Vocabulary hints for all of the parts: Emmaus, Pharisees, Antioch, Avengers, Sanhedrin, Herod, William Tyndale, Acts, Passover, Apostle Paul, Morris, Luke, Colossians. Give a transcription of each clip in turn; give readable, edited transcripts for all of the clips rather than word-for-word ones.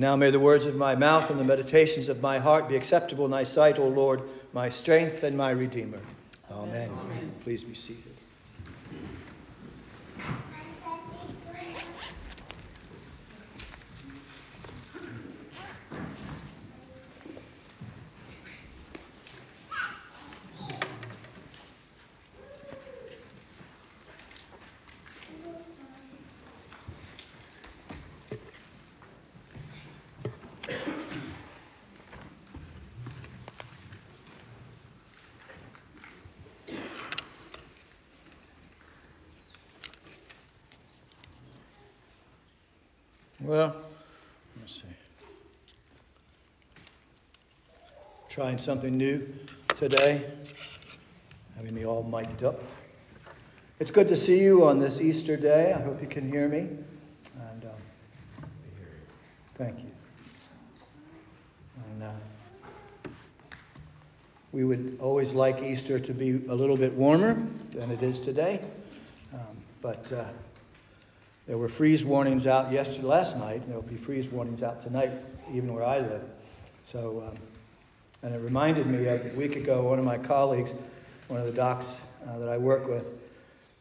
Now may the words of my mouth and the meditations of my heart be acceptable in thy sight, O Lord, my strength and my Redeemer. Amen. Amen. Please be seated. Well, let's see. Trying something new today. Having me all mic'd up. It's good to see you on this Easter day. I hope you can hear me. And thank you. And we would always like Easter to be a little bit warmer than it is today, but there were freeze warnings out last night, and there will be freeze warnings out tonight, even where I live. So, and it reminded me of a week ago, one of my colleagues, one of the docs that I work with,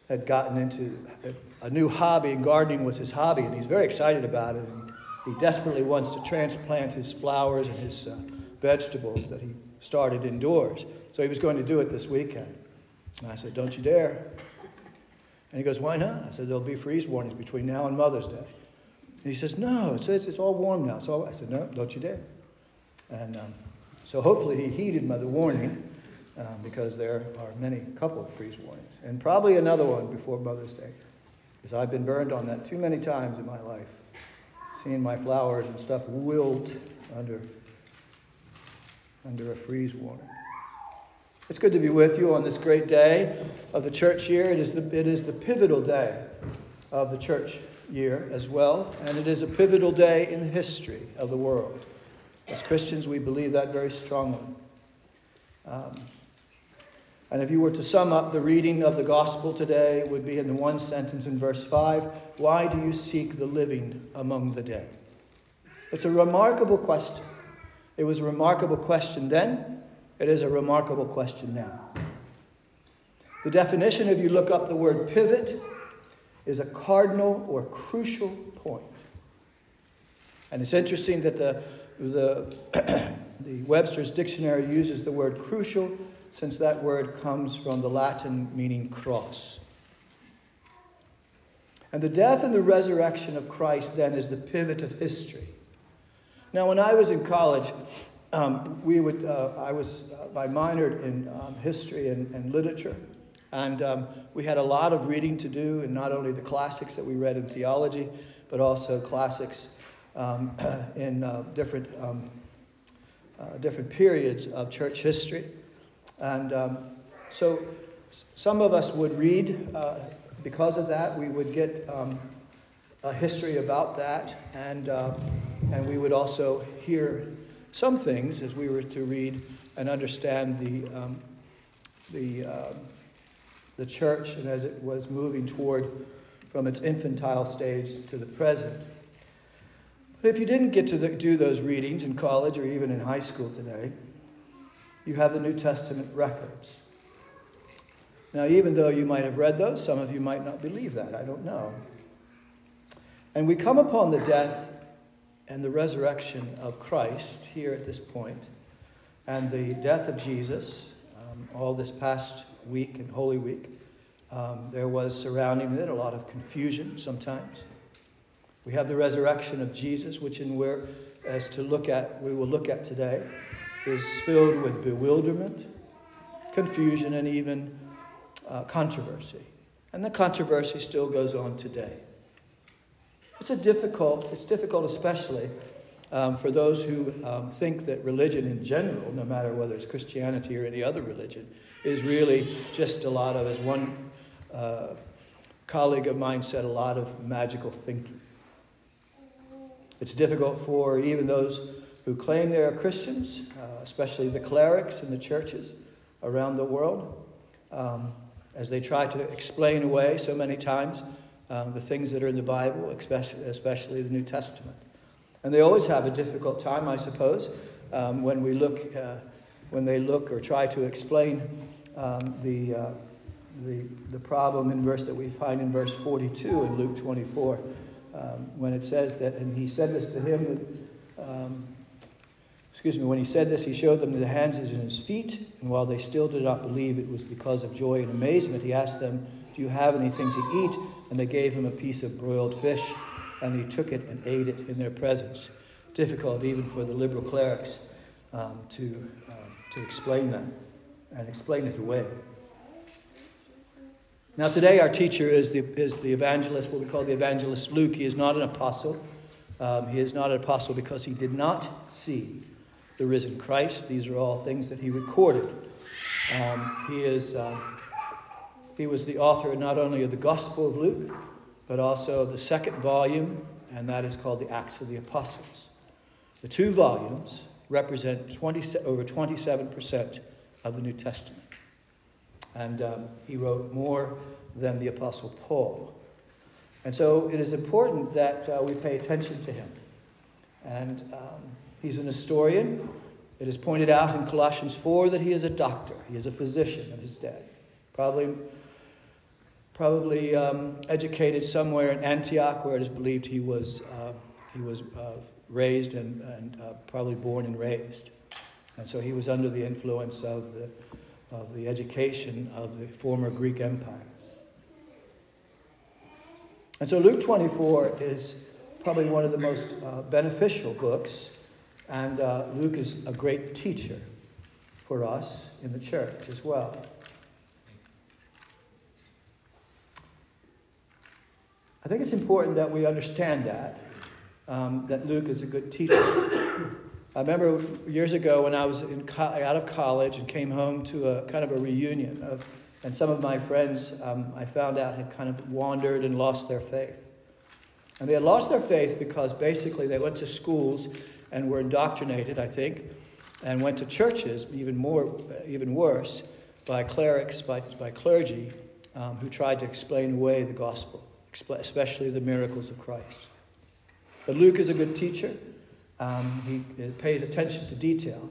had gotten into a new hobby, and gardening was his hobby, and he's very excited about it. And he desperately wants to transplant his flowers and his vegetables that he started indoors. So he was going to do it this weekend. And I said, "Don't you dare." And he goes, "Why not?" I said, "There'll be freeze warnings between now and Mother's Day." And he says, "No, it's all warm now." So I said, "No, don't you dare." And so hopefully he heeded my warning, because there are many couple of freeze warnings. And probably another one before Mother's Day, because I've been burned on that too many times in my life, seeing my flowers and stuff wilt under a freeze warning. It's good to be with you on this great day of the church year. It is the pivotal day of the church year as well, and it is a pivotal day in the history of the world. As Christians, we believe that very strongly. And if you were to sum up the reading of the gospel today, it would be in the one sentence in verse 5, "Why do you seek the living among the dead?" It's a remarkable question. It was a remarkable question then. It is a remarkable question now. The definition, if you look up the word pivot, is a cardinal or crucial point. And it's interesting that the Webster's Dictionary uses the word crucial, since that word comes from the Latin meaning cross. And the death and the resurrection of Christ, then, is the pivot of history. Now, when I was in college, I minored in history and literature, and we had a lot of reading to do, and not only the classics that we read in theology, but also classics in different periods of church history. And so some of us would read, because of that, we would get a history about that, and we would also hear some things as we were to read and understand the church, and as it was moving toward from its infantile stage to the present. But if you didn't get to do those readings in college or even in high school today, you have the New Testament records. Now, even though you might have read those, some of you might not believe that. I don't know. And we come upon the death and the resurrection of Christ here at this point, and the death of Jesus. All this past week and Holy Week, there was surrounding it a lot of confusion sometimes. We have the resurrection of Jesus, which we will look at today, is filled with bewilderment, confusion, and even controversy. And the controversy still goes on today. It's difficult especially for those who think that religion in general, no matter whether it's Christianity or any other religion, is really just a lot of, as one colleague of mine said, a lot of magical thinking. It's difficult for even those who claim they are Christians, especially the clerics in the churches around the world, as they try to explain away so many times the things that are in the Bible, especially the New Testament. And they always have a difficult time, I suppose, when they look or try to explain the problem in verse that we find in verse 42 in Luke 24, when it says that, and he said this to him, that, when he said this, he showed them the hands and his feet, and while they still did not believe, it was because of joy and amazement. He asked them, "Do you have anything to eat?" And they gave him a piece of broiled fish, and he took it and ate it in their presence. Difficult even for the liberal clerics to explain that and explain it away. Now today our teacher is the evangelist, what we call the evangelist Luke. He is not an apostle. He is not an apostle because he did not see the risen Christ. These are all things that he recorded. He was the author not only of the Gospel of Luke, but also the second volume, and that is called the Acts of the Apostles. The two volumes represent over 27% of the New Testament. And he wrote more than the Apostle Paul. And so it is important that we pay attention to him. And he's an historian. It is pointed out in Colossians 4 that he is a doctor. He is a physician of his day. Probably educated somewhere in Antioch, where it is believed he was raised and probably born and raised, and so he was under the influence of the education of the former Greek Empire. And so Luke 24 is probably one of the most beneficial books, and Luke is a great teacher for us in the church as well. I think it's important that we understand that, that Luke is a good teacher. I remember years ago when I was out of college and came home to a kind of a reunion of, and some of my friends I found out had kind of wandered and lost their faith. And they had lost their faith because basically they went to schools and were indoctrinated, I think, and went to churches, even worse, by clerics, by clergy, who tried to explain away the gospel, especially the miracles of Christ. But Luke is a good teacher. He pays attention to detail,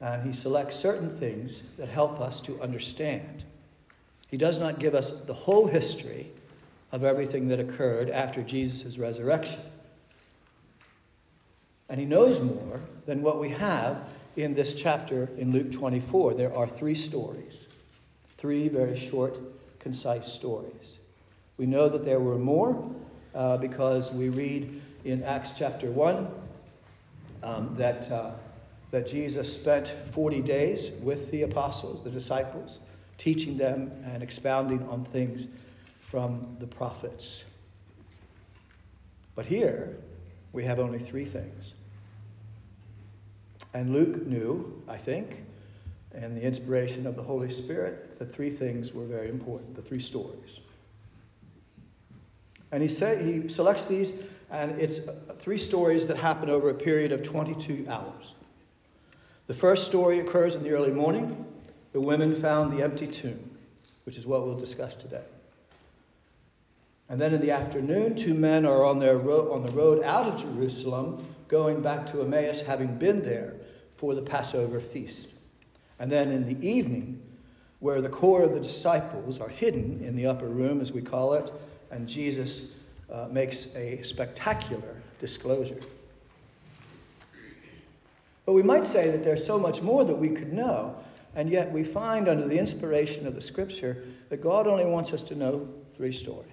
and he selects certain things that help us to understand. He does not give us the whole history of everything that occurred after Jesus' resurrection. And he knows more than what we have in this chapter in Luke 24. There are three stories, three very short, concise stories. We know that there were more because we read in Acts chapter 1 that Jesus spent 40 days with the apostles, the disciples, teaching them and expounding on things from the prophets. But here we have only three things. And Luke knew, I think, and the inspiration of the Holy Spirit, that three things were very important, the three stories. And he selects these, and it's three stories that happen over a period of 22 hours. The first story occurs in the early morning. The women found the empty tomb, which is what we'll discuss today. And then in the afternoon, two men are on the road out of Jerusalem, going back to Emmaus, having been there for the Passover feast. And then in the evening, where the core of the disciples are hidden in the upper room, as we call it, and Jesus makes a spectacular disclosure. But we might say that there's so much more that we could know, and yet we find under the inspiration of the Scripture that God only wants us to know three stories.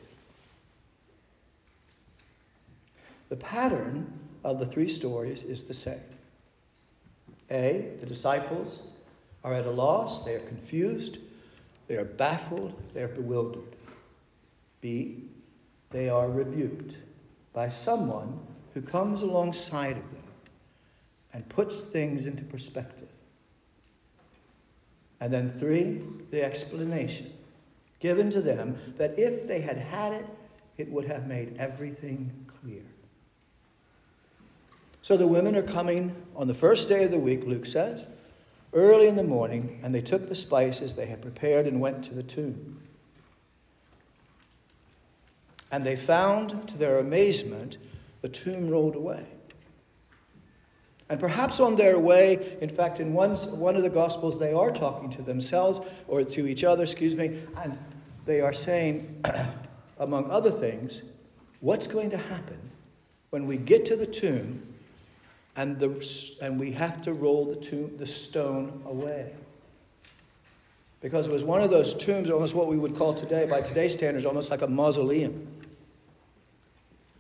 The pattern of the three stories is the same. A, the disciples are at a loss, they are confused, they are baffled, they are bewildered. B, they are rebuked by someone who comes alongside of them and puts things into perspective. And then 3, the explanation given to them that if they had had it, it would have made everything clear. So the women are coming on the first day of the week, Luke says, early in the morning, and they took the spices they had prepared and went to the tomb. And they found, to their amazement, the tomb rolled away. And perhaps on their way, in fact, in one of the Gospels, they are talking to themselves or to each other, and they are saying, among other things, what's going to happen when we get to the tomb and we have to roll the stone away? Because it was one of those tombs, almost what we would call today, by today's standards, almost like a mausoleum.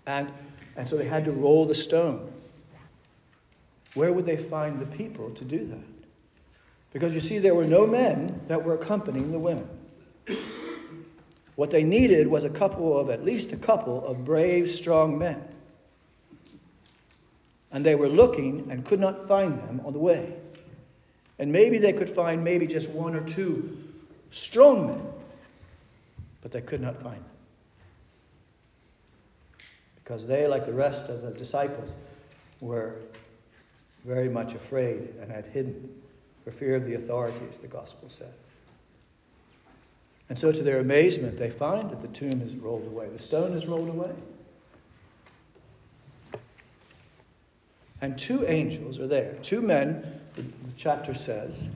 And so they had to roll the stone. Where would they find the people to do that? Because you see, there were no men that were accompanying the women. What they needed was at least a couple of brave, strong men. And they were looking and could not find them on the way. And maybe they could find just one or two strong men, but they could not find them. Because they, like the rest of the disciples, were very much afraid and had hidden for fear of the authorities, the gospel said. And so to their amazement, they find that the tomb is rolled away. The stone is rolled away. And two angels are there. Two men, the chapter says.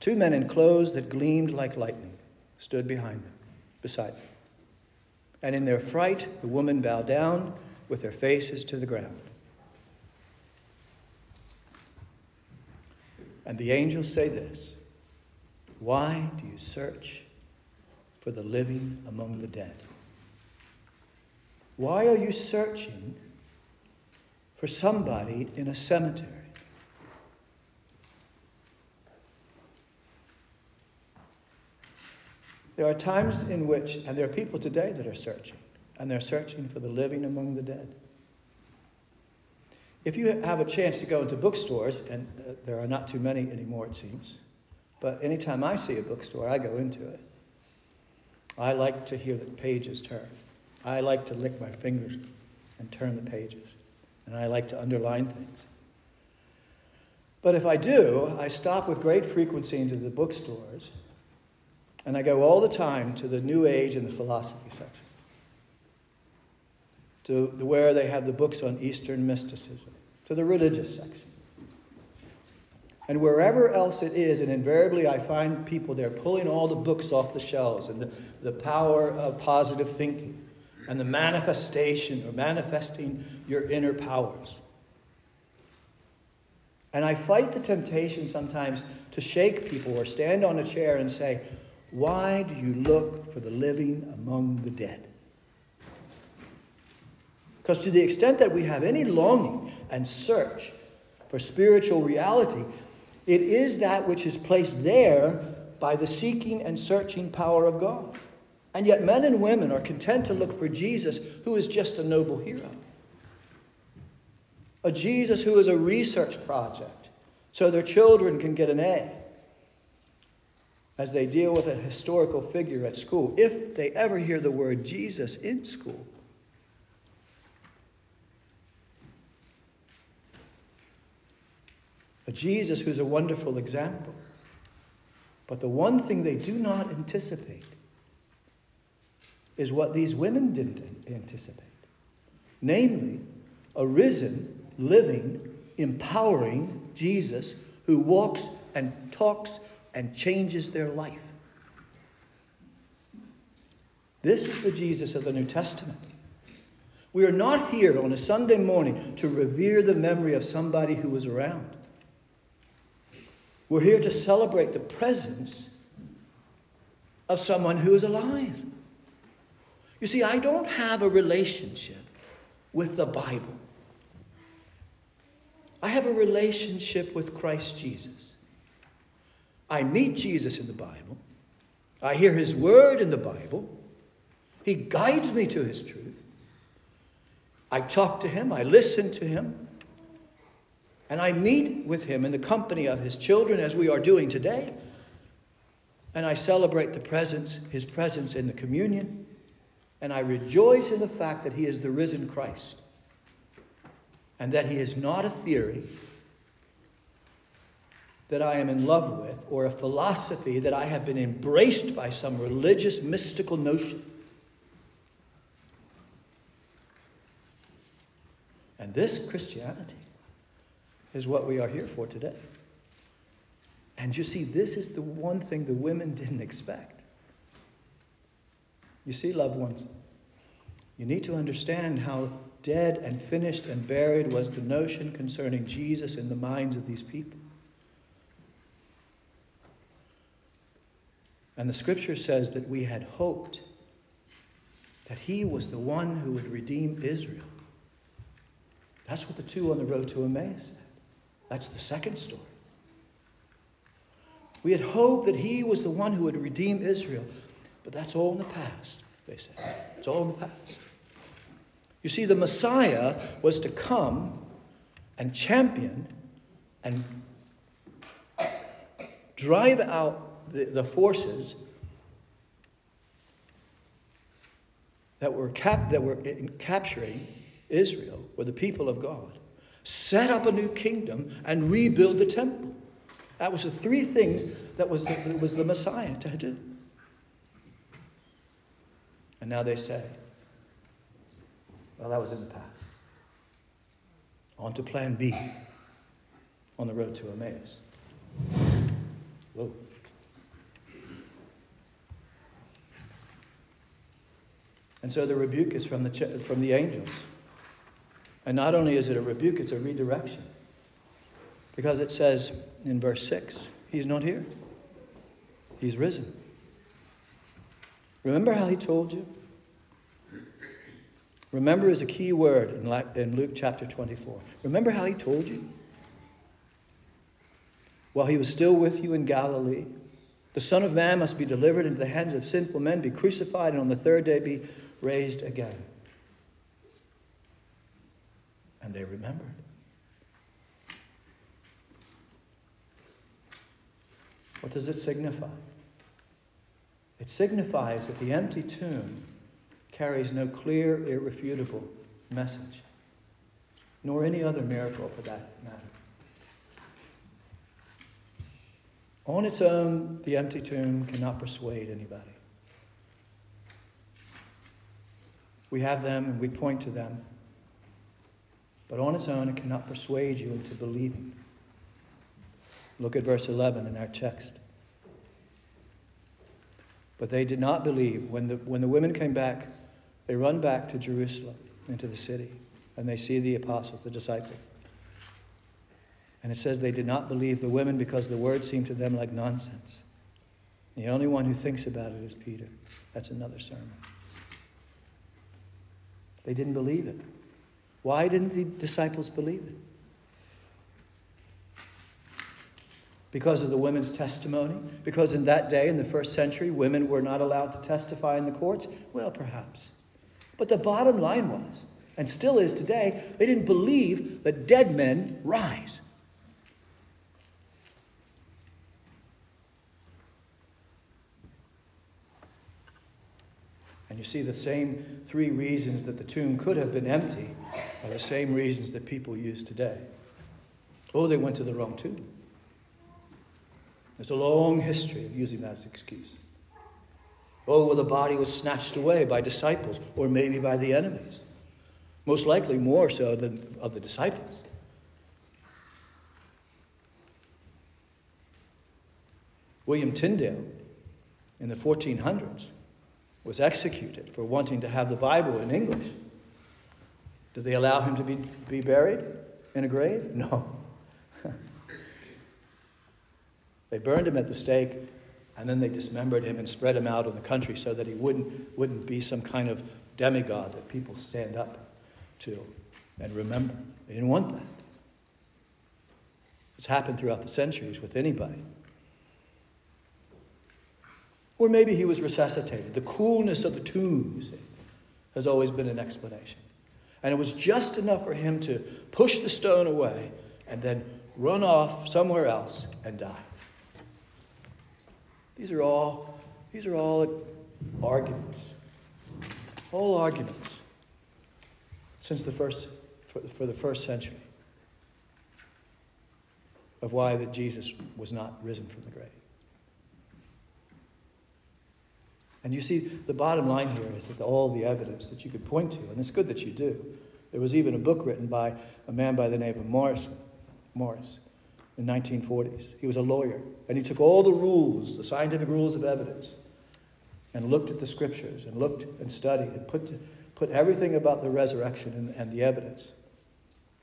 Two men in clothes that gleamed like lightning stood behind them, beside them. And in their fright, the women bowed down with their faces to the ground. And the angels say this, "Why do you search for the living among the dead? Why are you searching for somebody in a cemetery?" There are times in which, and there are people today that are searching, and they're searching for the living among the dead. If you have a chance to go into bookstores, and there are not too many anymore, it seems, but anytime I see a bookstore, I go into it. I like to hear the pages turn. I like to lick my fingers and turn the pages, and I like to underline things. But if I do, I stop with great frequency into the bookstores, and I go all the time to the New Age and the philosophy sections, to where they have the books on Eastern mysticism, to the religious section. And wherever else it is, and invariably I find people there pulling all the books off the shelves, and the power of positive thinking, and the manifestation or manifesting your inner powers. And I fight the temptation sometimes to shake people or stand on a chair and say, "Why do you look for the living among the dead?" Because to the extent that we have any longing and search for spiritual reality, it is that which is placed there by the seeking and searching power of God. And yet men and women are content to look for Jesus, who is just a noble hero. A Jesus who is a research project, so their children can get an A, as they deal with a historical figure at school, if they ever hear the word Jesus in school. A Jesus who's a wonderful example. But the one thing they do not anticipate is what these women didn't anticipate. Namely, a risen, living, empowering Jesus who walks and talks and changes their life. This is the Jesus of the New Testament. We are not here on a Sunday morning to revere the memory of somebody who was around. We're here to celebrate the presence of someone who is alive. You see, I don't have a relationship with the Bible. I have a relationship with Christ Jesus. I meet Jesus in the Bible. I hear his word in the Bible. He guides me to his truth. I talk to him. I listen to him. And I meet with him in the company of his children, as we are doing today. And I celebrate his presence in the communion. And I rejoice in the fact that he is the risen Christ. And that he is not a theory that I am in love with, or a philosophy that I have been embraced by some religious mystical notion. And this Christianity is what we are here for today. And you see, this is the one thing the women didn't expect. You see, loved ones, you need to understand how dead and finished and buried was the notion concerning Jesus in the minds of these people. And the scripture says that we had hoped that he was the one who would redeem Israel. That's what the two on the road to Emmaus said. That's the second story. We had hoped that he was the one who would redeem Israel. But that's all in the past, they said. It's all in the past. You see, the Messiah was to come and champion and drive out the forces that were capturing Israel, or the people of God, set up a new kingdom and rebuild the temple. That was the three things that was the Messiah to do. And now they say, well, that was in the past. On to plan B on the road to Emmaus. Whoa. And so the rebuke is from the angels. And not only is it a rebuke, it's a redirection. Because it says in verse 6, he's not here. He's risen. Remember how he told you? Remember is a key word in Luke chapter 24. Remember how he told you? While he was still with you in Galilee, the Son of Man must be delivered into the hands of sinful men, be crucified, and on the third day be raised again. And they remembered. What does it signify? It signifies that the empty tomb carries no clear, irrefutable message, nor any other miracle for that matter. On its own, the empty tomb cannot persuade anybody. We have them and we point to them, but on its own, it cannot persuade you into believing. Look at verse 11 in our text. But they did not believe. When the women came back, they run back to Jerusalem, into the city, and they see the apostles, the disciples. And it says they did not believe the women because the word seemed to them like nonsense. The only one who thinks about it is Peter. That's another sermon. They didn't believe it. Why didn't the disciples believe it? Because of the women's testimony? Because in that day, in the first century, women were not allowed to testify in the courts? Well, perhaps. But the bottom line was, and still is today, they didn't believe that dead men rise. And you see, the same three reasons that the tomb could have been empty are the same reasons that people use today. Oh, they went to the wrong tomb. There's a long history of using that as an excuse. Oh, well, the body was snatched away by disciples, or maybe by the enemies. Most likely more so than of the disciples. William Tyndale, in the 1400s, was executed for wanting to have the Bible in English. Did they allow him to be buried in a grave? No. They burned him at the stake, and then they dismembered him and spread him out in the country so that he wouldn't be some kind of demigod that people stand up to and remember. They didn't want that. It's happened throughout the centuries with anybody. Or maybe he was resuscitated. The coolness of the tomb, you see, has always been an explanation. And it was just enough for him to push the stone away and then run off somewhere else and die. These are all arguments. All arguments since for the first century of why that Jesus was not risen from the grave. And you see, the bottom line here is that all the evidence that you could point to, and it's good that you do, There was even a book written by a man by the name of Morris, in the 1940s. He was a lawyer, and he took all the rules, the scientific rules of evidence, and looked at the scriptures, and looked and studied, and put everything about the resurrection and the evidence,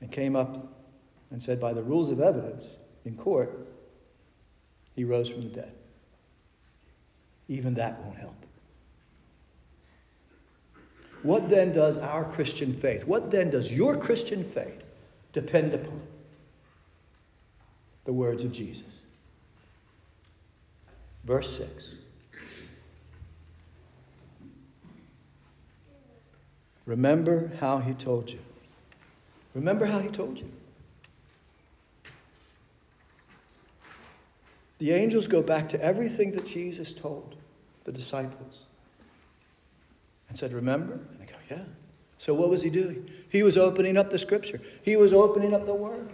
and came up and said, by the rules of evidence in court, he rose from the dead. Even that won't help. What then does our Christian faith, what then does your Christian faith depend upon? The words of Jesus. Verse 6. Remember how he told you. Remember how he told you. The angels go back to everything that Jesus told the disciples and said, remember? And they go, yeah. So what was he doing? He was opening up the scripture. He was opening up the word.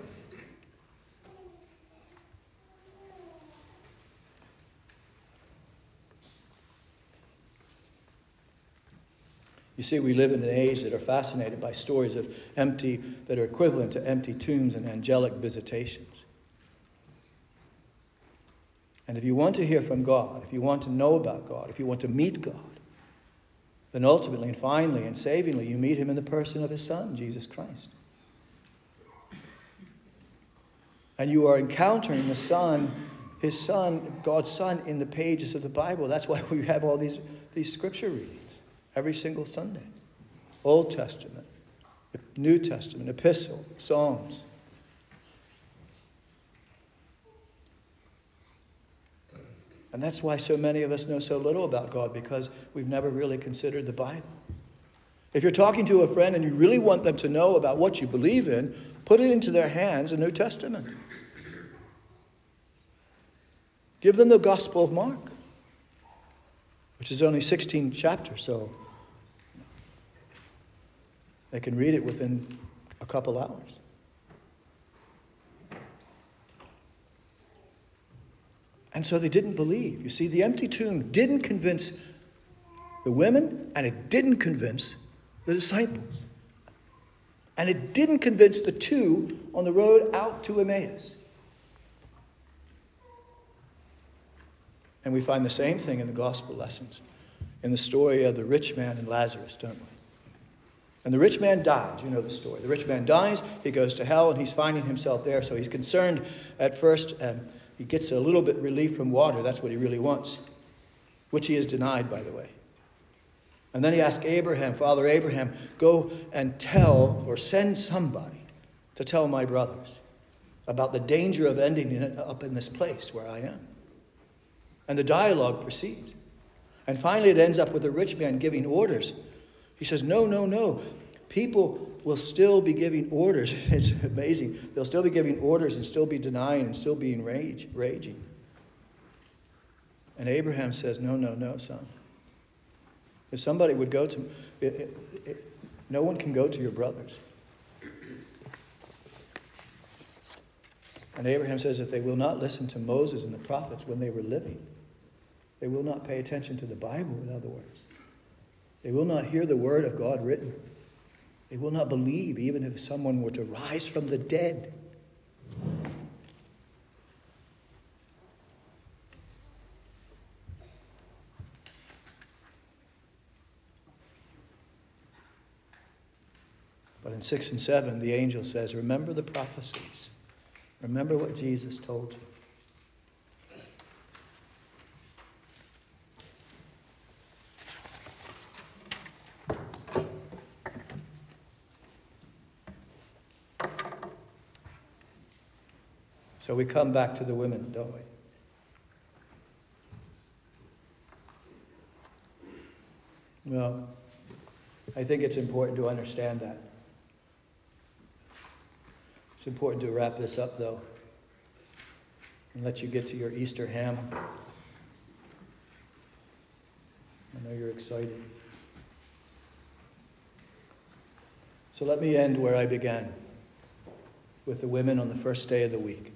You see, we live in an age that are fascinated by stories of empty, that are equivalent to empty tombs and angelic visitations. And if you want to hear from God, if you want to know about God, if you want to meet God, then ultimately and finally and savingly, you meet him in the person of his Son, Jesus Christ. And you are encountering the Son, his Son, God's Son, in the pages of the Bible. That's why we have all these scripture readings. Every single Sunday. Old Testament, New Testament, Epistle, Psalms. And that's why so many of us know so little about God, because we've never really considered the Bible. If you're talking to a friend and you really want them to know about what you believe in, put it into their hands, the New Testament. Give them the Gospel of Mark, which is only 16 chapters, so they can read it within a couple hours. And so they didn't believe. You see, the empty tomb didn't convince the women, and it didn't convince the disciples. And it didn't convince the two on the road out to Emmaus. And we find the same thing in the gospel lessons, in the story of the rich man and Lazarus, don't we? And the rich man dies. You know the story. The rich man dies. He goes to hell, and he's finding himself there. So he's concerned at first, and he gets a little bit relief from water. That's what he really wants, which he is denied, by the way. And then he asks Abraham, Father Abraham, go and tell or send somebody to tell my brothers about the danger of ending up in this place where I am. And the dialogue proceeds. And finally it ends up with the rich man giving orders. He says, no. People will still be giving orders. It's amazing. They'll still be giving orders and still be denying and still be raging. And Abraham says, no, son. If somebody would go to... no one can go to your brothers. And Abraham says, if they will not listen to Moses and the prophets when they were living, they will not pay attention to the Bible, in other words. They will not hear the word of God written. They will not believe, even if someone were to rise from the dead. But in 6 and 7, the angel says, remember the prophecies. Remember what Jesus told you. So we come back to the women, don't we? Well, I think it's important to understand that. It's important to wrap this up, though, and let you get to your Easter ham. I know you're excited. So let me end where I began, with the women on the first day of the week.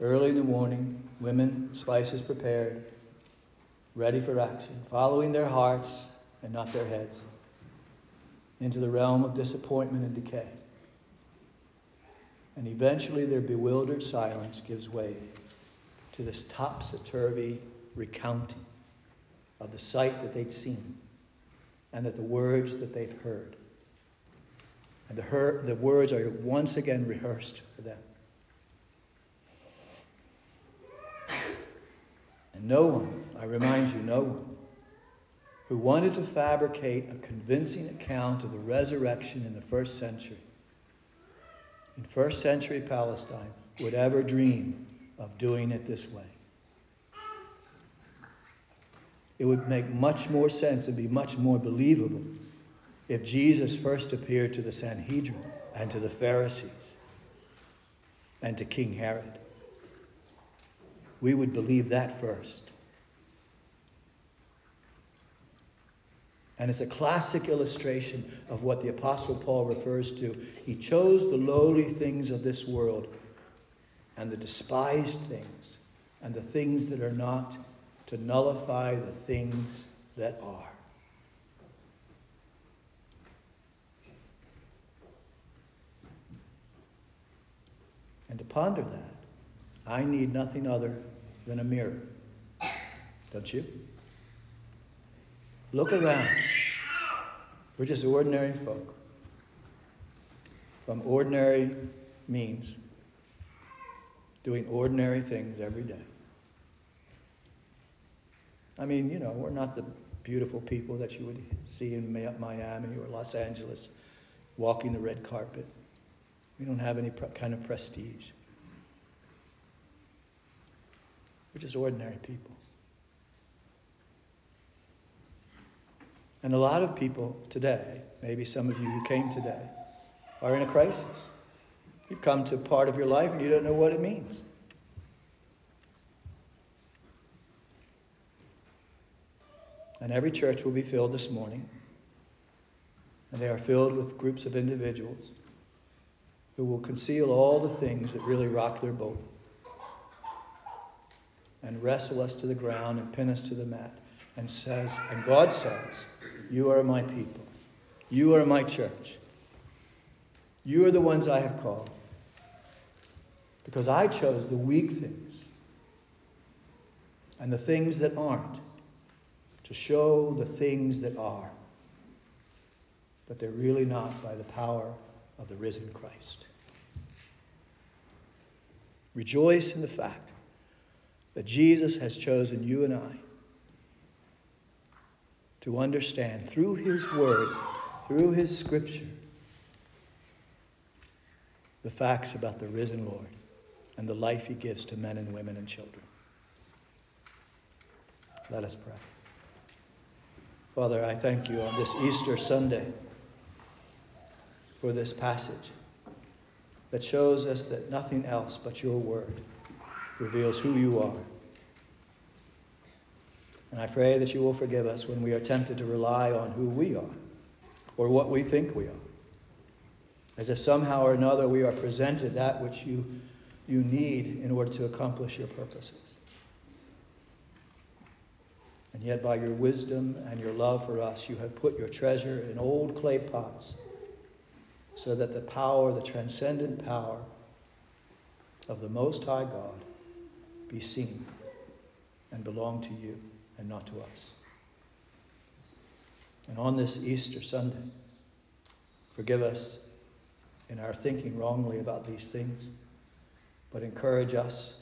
Early in the morning, women, spices prepared, ready for action, following their hearts and not their heads. into the realm of disappointment and decay. And eventually their bewildered silence gives way to this topsy-turvy recounting of the sight that they'd seen and that the words that they've heard. And the words are once again rehearsed for them. And no one, I remind you, no one who wanted to fabricate a convincing account of the resurrection in the first century, in first century Palestine, would ever dream of doing it this way. It would make much more sense and be much more believable if Jesus first appeared to the Sanhedrin and to the Pharisees and to King Herod. We would believe that first. And it's a classic illustration of what the Apostle Paul refers to. He chose the lowly things of this world and the despised things and the things that are not to nullify the things that are. And to ponder that, I need nothing other than a mirror. Don't you? Look around. We're just ordinary folk from ordinary means, doing ordinary things every day. I mean, you know, we're not the beautiful people that you would see in Miami or Los Angeles walking the red carpet. We don't have any kind of prestige. We're just ordinary people. And a lot of people today, maybe some of you who came today, are in a crisis. You've come to a part of your life and you don't know what it means. And every church will be filled this morning. And they are filled with groups of individuals who will conceal all the things that really rock their boat and wrestle us to the ground and pin us to the mat. And God says, you are my people. You are my church. You are the ones I have called. Because I chose the weak things and the things that aren't to show the things that are that they're really not by the power of the risen Christ. Rejoice in the fact that Jesus has chosen you and I to understand through his word, through his scripture, the facts about the risen Lord and the life he gives to men and women and children. Let us pray. Father, I thank you on this Easter Sunday for this passage that shows us that nothing else but your word reveals who you are. And I pray that you will forgive us when we are tempted to rely on who we are or what we think we are, as if somehow or another we are presented that which you need in order to accomplish your purposes. And yet by your wisdom and your love for us, you have put your treasure in old clay pots so that the power, the transcendent power of the Most High God be seen and belong to you, and not to us. And on this Easter Sunday, forgive us in our thinking wrongly about these things, but encourage us.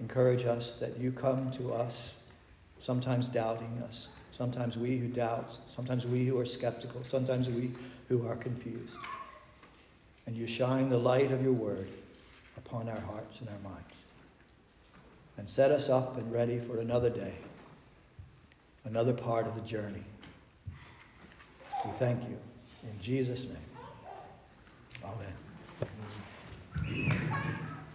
Encourage us that you come to us, sometimes doubting us, sometimes we who doubt, sometimes we who are skeptical, sometimes we who are confused. And you shine the light of your word upon our hearts and our minds, and set us up and ready for another day, another part of the journey. We thank you in Jesus' name. Amen.